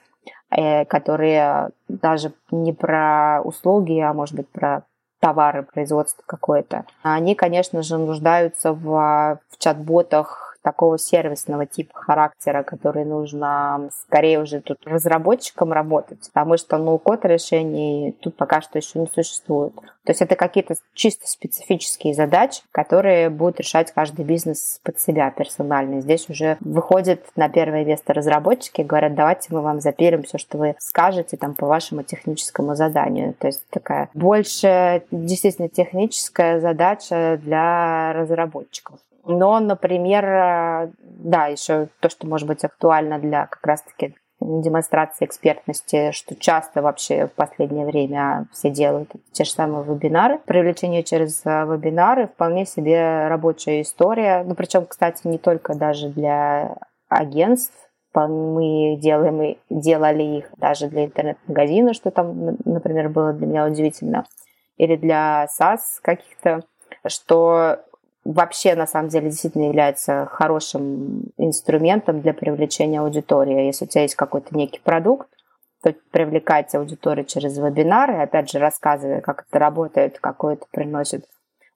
которые даже не про услуги, а, может быть, про товары, производство какое-то. Они, конечно же, нуждаются в чат-ботах такого сервисного типа характера, который нужно скорее уже тут разработчикам работать, потому что ноу-код решений тут пока что еще не существует. То есть это какие-то чисто специфические задачи, которые будет решать каждый бизнес под себя персонально. Здесь уже выходят на первое место разработчики, говорят, давайте мы вам запилим все, что вы скажете там, по вашему техническому заданию. То есть такая больше действительно техническая задача для разработчиков. Но, например, да, еще то, что может быть актуально для как раз-таки демонстрации экспертности, что часто вообще в последнее время все делают те же самые вебинары. Привлечение через вебинары вполне себе рабочая история. Ну, причем, кстати, не только даже для агентств, мы делали их даже для интернет-магазина, что там, например, было для меня удивительно, или для SaaS каких-то, что вообще, на самом деле, действительно является хорошим инструментом для привлечения аудитории. Если у тебя есть какой-то некий продукт, то привлекать аудиторию через вебинары, опять же, рассказывая, как это работает, какой это приносит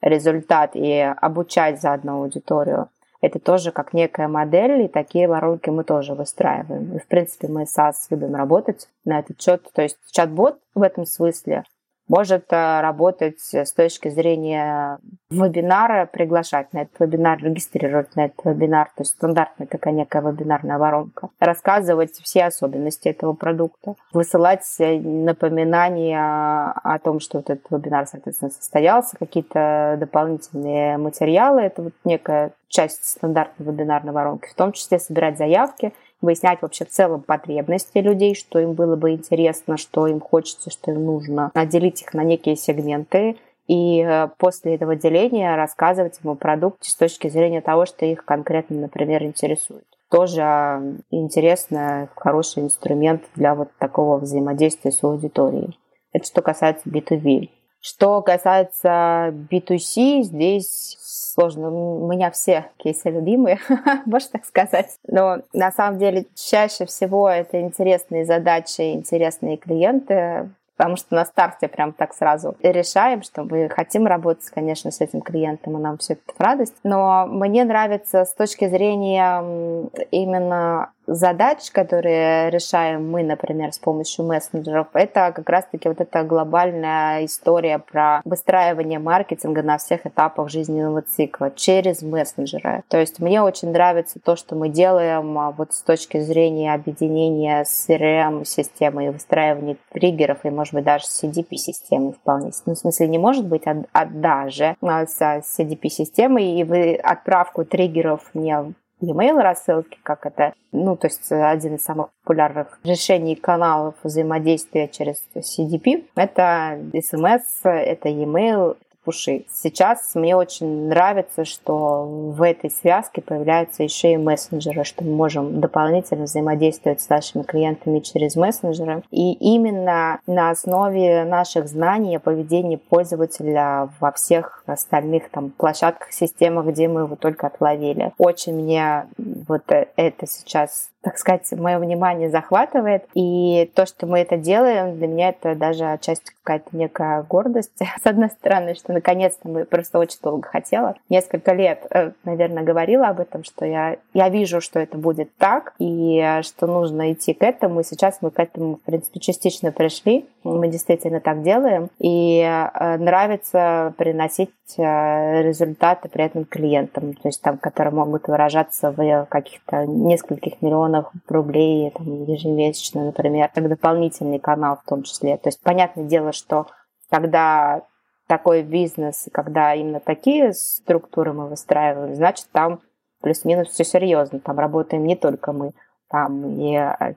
результат, и обучать заодно аудиторию. Это тоже как некая модель, и такие воронки мы тоже выстраиваем. И, в принципе, мы с SaaS любим работать на этот счет. То есть чат-бот в этом смысле может работать с точки зрения вебинара, приглашать на этот вебинар, регистрировать на этот вебинар, то есть стандартная такая некая вебинарная воронка, рассказывать все особенности этого продукта, высылать напоминания о том, что вот этот вебинар, соответственно, состоялся, какие-то дополнительные материалы, это вот некая часть стандартной вебинарной воронки, в том числе собирать заявки, выяснять вообще в целом потребности людей, что им было бы интересно, что им хочется, что им нужно, отделить их на некие сегменты и после этого деления рассказывать им о продукте с точки зрения того, что их конкретно, например, интересует. Тоже интересный, хороший инструмент для вот такого взаимодействия с аудиторией. Это что касается B2B. Что касается B2C, здесь сложно. У меня все кейсы любимые, можно так сказать. Но на самом деле чаще всего это интересные задачи, интересные клиенты, потому что на старте прям так сразу решаем, что мы хотим работать, конечно, с этим клиентом, и нам все это в радость. Но мне нравится с точки зрения именно задач, которые решаем мы, например, с помощью мессенджеров, это как раз-таки вот эта глобальная история про выстраивание маркетинга на всех этапах жизненного цикла через мессенджеры. То есть мне очень нравится то, что мы делаем вот с точки зрения объединения с CRM-системой и выстраивания триггеров, и, может быть, даже с CDP-системой вполне. Ну, в смысле, не может быть, а даже с CDP-системой, и вы отправку триггеров не e-mail рассылки, как это, ну, то есть один из самых популярных решений каналов взаимодействия через CDP, это SMS, это e-mail, это пуши. Сейчас мне очень нравится, что в этой связке появляются еще и мессенджеры, что мы можем дополнительно взаимодействовать с нашими клиентами через мессенджеры. И именно на основе наших знаний о поведении пользователя во всех остальных там площадках, системах, где мы его только отловили. Очень меня вот это сейчас, так сказать, мое внимание захватывает. И то, что мы это делаем, для меня это даже отчасти какая-то некая гордость. С одной стороны, что наконец-то мы просто очень долго хотела. Несколько лет, наверное, говорила об этом, что я вижу, что это будет так, и что нужно идти к этому. И сейчас мы к этому, в принципе, частично пришли. Мы действительно так делаем. И нравится приносить результаты при этом клиентам, то есть там, которые могут выражаться в каких-то нескольких миллионах рублей там, ежемесячно, например, как дополнительный канал в том числе. То есть понятное дело, что когда такой бизнес, когда именно такие структуры мы выстраиваем, значит, там плюс-минус все серьезно, там работаем не только мы, там и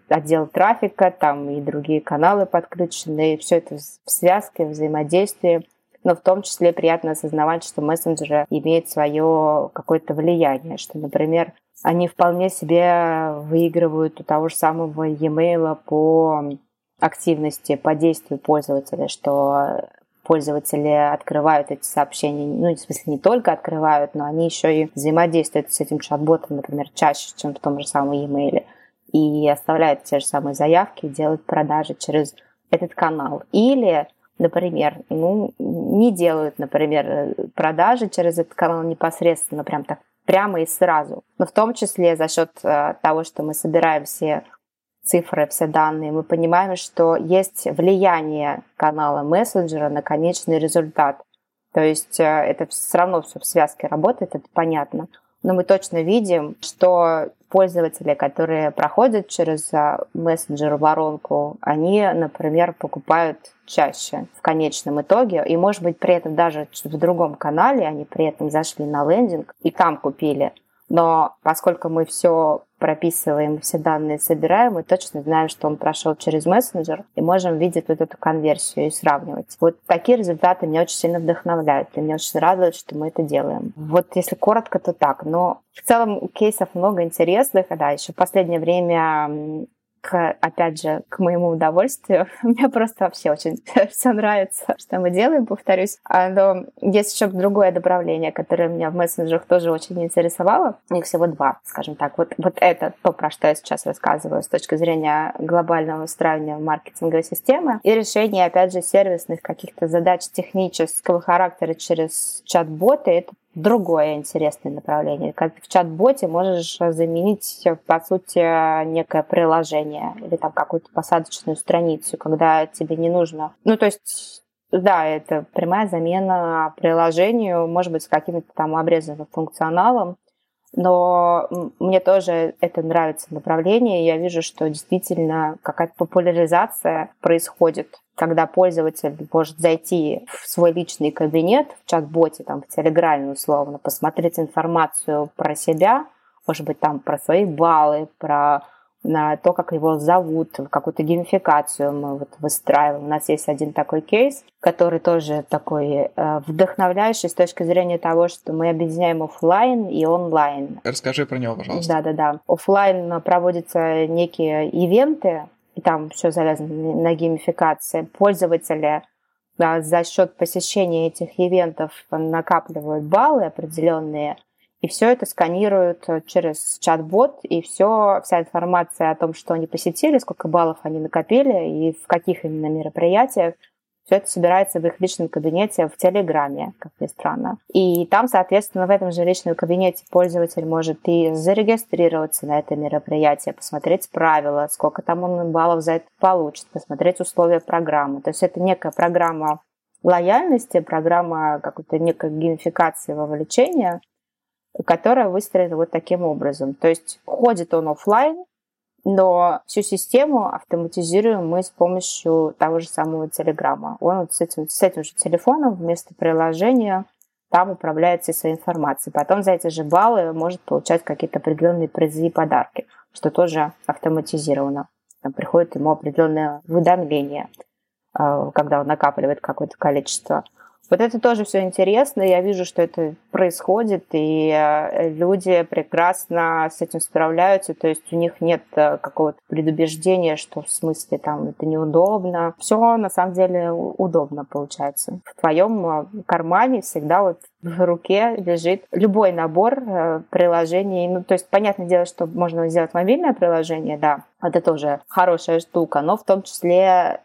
отдел трафика, там и другие каналы подключены, и все это в связке, взаимодействии. Но в том числе приятно осознавать, что мессенджеры имеют свое какое-то влияние, что, например, они вполне себе выигрывают у того же самого e-mail по активности, по действию пользователя, что пользователи открывают эти сообщения, ну, в смысле, не только открывают, но они еще и взаимодействуют с этим чат-ботом, например, чаще, чем в том же самом e-mail, и оставляют те же самые заявки, делают продажи через этот канал. Или, например, ну, не делают, например, продажи через этот канал непосредственно, прям так, прямо и сразу. Но в том числе за счет того, что мы собираем все цифры, все данные, мы понимаем, что есть влияние канала мессенджера на конечный результат. То есть это все равно все в связке работает, это понятно. Но мы точно видим, что пользователи, которые проходят через мессенджер-воронку, они, например, покупают чаще в конечном итоге. И, может быть, при этом даже в другом канале они при этом зашли на лендинг и там купили. но поскольку мы все прописываем, все данные собираем, мы точно знаем, что он прошел через мессенджер, и можем видеть вот эту конверсию и сравнивать. Вот такие результаты меня очень сильно вдохновляют, и меня очень радует, что мы это делаем. Вот если коротко, то так. Но в целом кейсов много интересных, да, еще в последнее время... опять же, к моему удовольствию. Мне просто вообще очень все нравится, что мы делаем, повторюсь. Но есть еще другое направление, которое меня в мессенджерах тоже очень интересовало. Их всего два, скажем так. Вот это то, про что я сейчас рассказываю с точки зрения глобального устраивания маркетинговой системы и решения, опять же, сервисных каких-то задач технического характера через чат-боты. Это другое интересное направление. Когда ты в чат-боте можешь заменить, по сути, некое приложение или там какую-то посадочную страницу, когда тебе не нужно... Ну, то есть, да, это прямая замена приложению, может быть, с каким-то там обрезанным функционалом, но мне тоже это нравится направление, и я вижу, что действительно какая-то популяризация происходит, когда пользователь может зайти в свой личный кабинет, в чат-боте, там, в Телеграме условно, посмотреть информацию про себя, может быть, там про свои баллы, про то, как его зовут, какую-то геймификацию мы вот выстраиваем. У нас есть один такой кейс, который тоже такой вдохновляющий с точки зрения того, что мы объединяем офлайн и онлайн. Расскажи про него, пожалуйста. Да. Офлайн проводятся некие ивенты, и там все завязано на геймификации. Пользователи за счет посещения этих ивентов накапливают баллы определенные, и все это сканируют через чат-бот, и вся информация о том, что они посетили, сколько баллов они накопили и в каких именно мероприятиях, все это собирается в их личном кабинете в Телеграме, как ни странно. И там, соответственно, в этом же личном кабинете пользователь может и зарегистрироваться на это мероприятие, посмотреть правила, сколько там он баллов за это получит, посмотреть условия программы. То есть это некая программа лояльности, программа какой-то некой геймификации, вовлечения, которая выстроена вот таким образом. То есть ходит он офлайн, но всю систему автоматизируем мы с помощью того же самого Телеграма. Он вот с этим же телефоном вместо приложения там управляет всей своей информацией. Потом за эти же баллы может получать какие-то определенные призы и подарки, что тоже автоматизировано. Там приходит ему определенное уведомление, когда он накапливает какое-то количество. Вот это тоже все интересно, я вижу, что это происходит, и люди прекрасно с этим справляются, то есть у них нет какого-то предубеждения, что в смысле там это неудобно. Все на самом деле удобно получается. В твоем кармане всегда вот в руке лежит любой набор приложений. Ну, то есть, понятное дело, что можно сделать мобильное приложение, да, это тоже хорошая штука, но в том числе...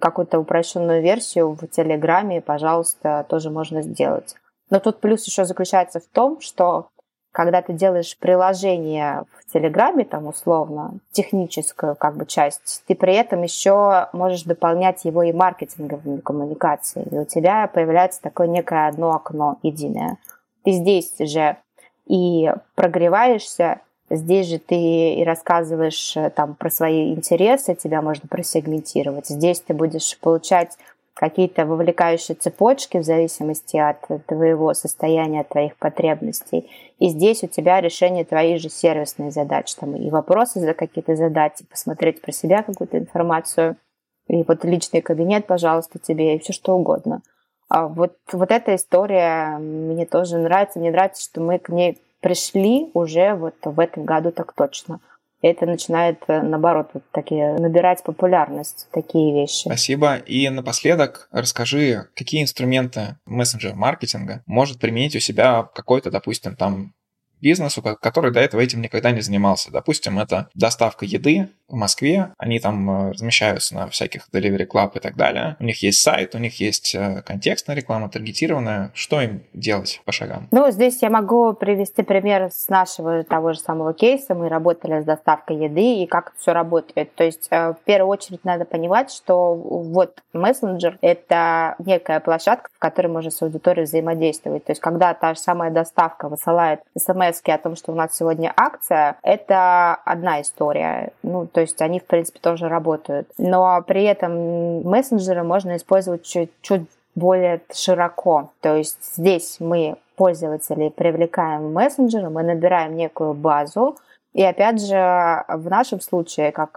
какую-то упрощенную версию в Телеграме, пожалуйста, тоже можно сделать. Но тут плюс еще заключается в том, что когда ты делаешь приложение в Телеграме, там условно, техническую как бы часть, ты при этом еще можешь дополнять его и маркетинговыми коммуникациями. И у тебя появляется такое некое одно окно единое. Ты здесь же и прогреваешься, здесь же ты и рассказываешь там про свои интересы, тебя можно просегментировать. Здесь ты будешь получать какие-то вовлекающие цепочки в зависимости от твоего состояния, от твоих потребностей. И здесь у тебя решение твоих же сервисных задач. Там и вопросы за какие-то задать, и посмотреть про себя какую-то информацию. И вот личный кабинет, пожалуйста, тебе, и все что угодно. А вот эта история мне тоже нравится. Мне нравится, что мы к ней... пришли уже вот в этом году так точно. Это начинает, наоборот, вот такие набирать популярность, такие вещи. Спасибо. И напоследок расскажи, какие инструменты мессенджер-маркетинга может применить у себя какой-то, допустим, там бизнесу, который до этого этим никогда не занимался. Допустим, это доставка еды в Москве. Они там размещаются на всяких delivery club и так далее. У них есть сайт, у них есть контекстная реклама, таргетированная. Что им делать по шагам? Ну, здесь я могу привести пример с нашего того же самого кейса. Мы работали с доставкой еды и как это все работает. То есть, в первую очередь, надо понимать, что вот мессенджер — это некая площадка, в которой можно с аудиторией взаимодействовать. То есть, когда та же самая доставка высылает смс о том, что у нас сегодня акция, это одна история. Ну, то есть они, в принципе, тоже работают. Но при этом мессенджеры можно использовать чуть более широко. То есть здесь мы пользователей привлекаем в мессенджер, мы набираем некую базу. И опять же, в нашем случае, как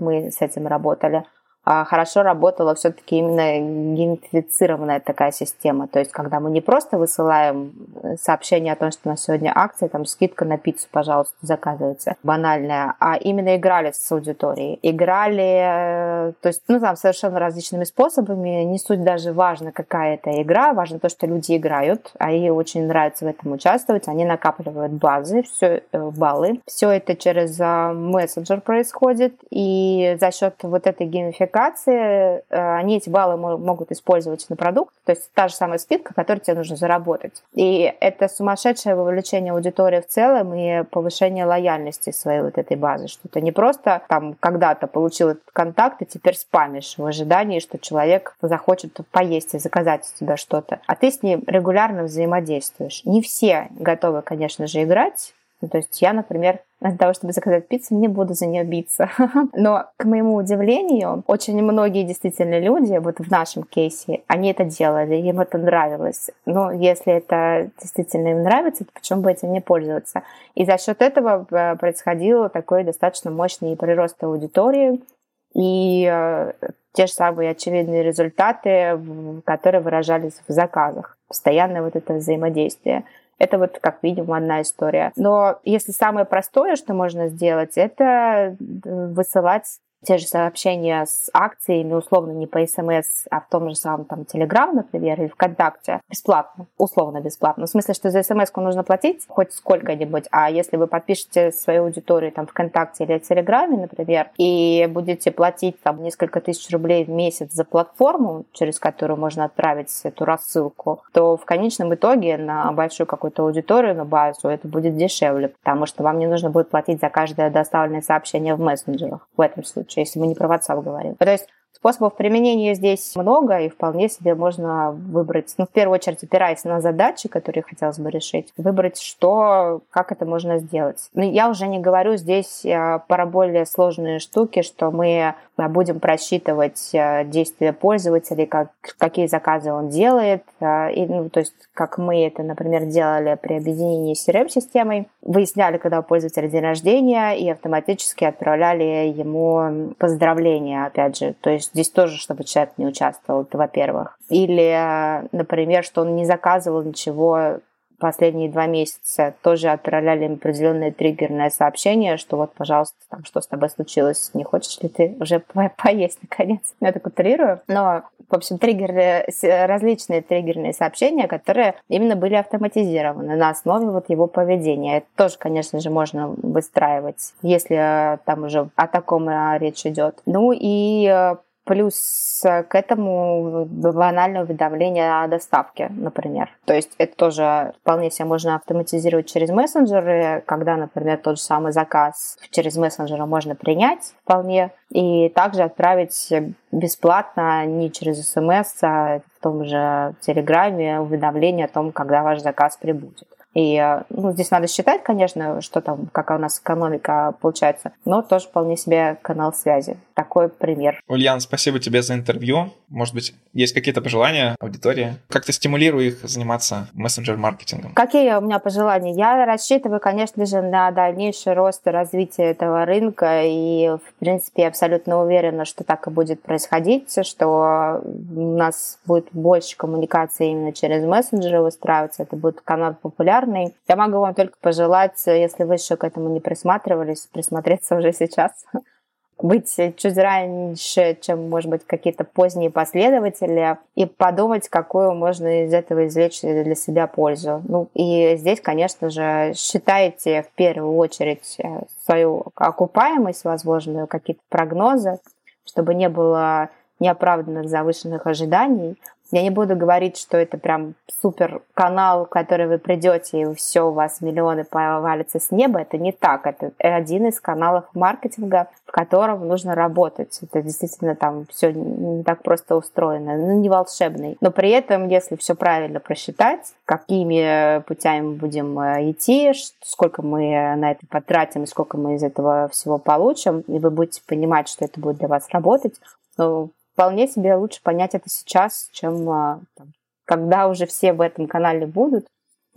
мы с этим работали, хорошо работала все-таки именно геймифицированная такая система. То есть, когда мы не просто высылаем сообщение о том, что у нас сегодня акция, там скидка на пиццу, пожалуйста, заказывайте, банальная, а именно играли с аудиторией. Играли, то есть, ну, там, совершенно различными способами. Не суть даже важно, какая это игра, важно то, что люди играют, а ей очень нравится в этом участвовать, они накапливают базы, все, баллы. Все это через мессенджер происходит, и за счет вот этой геймификации они эти баллы могут использовать на продукт, то есть та же самая скидка, которую тебе нужно заработать. И это сумасшедшее вовлечение аудитории в целом и повышение лояльности своей вот этой базы, что ты не просто там когда-то получил этот контакт и теперь спамишь в ожидании, что человек захочет поесть и заказать у тебя что-то, а ты с ним регулярно взаимодействуешь. Не все готовы, конечно же, играть. Ну, то есть я, например, для того, чтобы заказать пиццу, не буду за нее биться. Но, к моему удивлению, очень многие действительно люди, вот в нашем кейсе, они это делали, им это нравилось. Но если это действительно им нравится, то почему бы этим не пользоваться? И за счет этого происходил такой достаточно мощный прирост аудитории и те же самые очевидные результаты, которые выражались в заказах. Постоянное вот это взаимодействие. Это вот, как видим, одна история. Но если самое простое, что можно сделать, это высылать те же сообщения с акциями, условно, не по СМС, а в том же самом там Telegram, например, или ВКонтакте, бесплатно, условно бесплатно. В смысле, что за СМС-ку нужно платить хоть сколько-нибудь, а если вы подпишете свою аудиторию там ВКонтакте или в Телеграме, например, и будете платить там несколько тысяч рублей в месяц за платформу, через которую можно отправить эту рассылку, то в конечном итоге на большую какую-то аудиторию, на базу, это будет дешевле, потому что вам не нужно будет платить за каждое доставленное сообщение в мессенджерах в этом случае, если мы не про WhatsApp говорим. То есть способов применения здесь много, и вполне себе можно выбрать, ну, в первую очередь, опираясь на задачи, которые хотелось бы решить, выбрать, что, как это можно сделать. Но я уже не говорю здесь про более сложные штуки, что мы будем просчитывать действия пользователей, какие заказы он делает, и, ну, то есть как мы это, например, делали при объединении с CRM-системой, выясняли, когда у пользователя день рождения, и автоматически отправляли ему поздравления, опять же, то есть здесь тоже, чтобы человек не участвовал, это во-первых. Или, например, что он не заказывал ничего последние 2 месяца, тоже отправляли им определенное триггерное сообщение, что вот, пожалуйста, там, что с тобой случилось, не хочешь ли ты уже поесть, наконец? Я так утрирую. Но, в общем, различные триггерные сообщения, которые именно были автоматизированы на основе вот его поведения. Это тоже, конечно же, можно выстраивать, если там уже о таком речь идет. Ну и плюс к этому банальное уведомление о доставке, например. То есть это тоже вполне себе можно автоматизировать через мессенджеры, когда, например, тот же самый заказ через мессенджеры можно принять вполне и также отправить бесплатно, не через СМС, а в том же Телеграме уведомление о том, когда ваш заказ прибудет. И, ну, здесь надо считать, конечно, что там, какая у нас экономика получается, но тоже вполне себе канал связи. Такой пример. Ульяна, спасибо тебе за интервью. Может быть, есть какие-то пожелания аудитории? Как ты стимулируешь их заниматься мессенджер-маркетингом? Какие у меня пожелания? Я рассчитываю, конечно же, на дальнейший рост и развитие этого рынка, и, в принципе, я абсолютно уверена, что так и будет происходить, что у нас будет больше коммуникации именно через мессенджеры выстраиваться, это будет канал популярный. Я могу вам только пожелать, если вы еще к этому не присматривались, присмотреться уже сейчас. Быть чуть раньше, чем, может быть, какие-то поздние последователи, и подумать, какую можно из этого извлечь для себя пользу. Ну, и здесь, конечно же, считайте в первую очередь свою окупаемость, возможно, какие-то прогнозы, чтобы не было неоправданных завышенных ожиданий. Я не буду говорить, что это прям супер канал, в который вы придете, и все, у вас миллионы повалятся с неба. Это не так. Это один из каналов маркетинга, в котором нужно работать. Это действительно там все не так просто устроено, ну, не волшебный. Но при этом, если все правильно просчитать, какими путями мы будем идти, сколько мы на это потратим, сколько мы из этого всего получим, и вы будете понимать, что это будет для вас работать, ну, вполне себе лучше понять это сейчас, чем там, когда уже все в этом канале будут.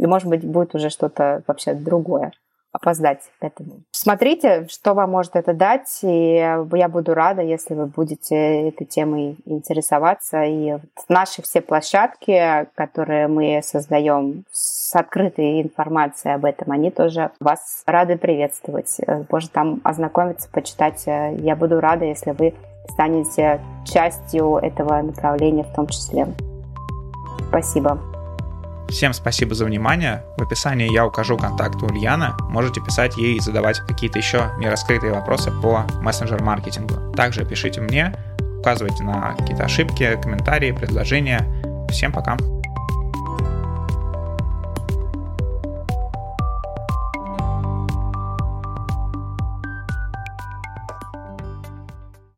И, может быть, будет уже что-то вообще другое. Опоздать к этому. Смотрите, что вам может это дать, и я буду рада, если вы будете этой темой интересоваться. И наши все площадки, которые мы создаем с открытой информацией об этом, они тоже вас рады приветствовать. Можно там ознакомиться, почитать. Я буду рада, если вы станете частью этого направления в том числе. Спасибо. Всем спасибо за внимание. В описании я укажу контакт Ульяны. Можете писать ей и задавать какие-то еще нераскрытые вопросы по мессенджер-маркетингу. Также пишите мне, указывайте на какие-то ошибки, комментарии, предложения. Всем пока.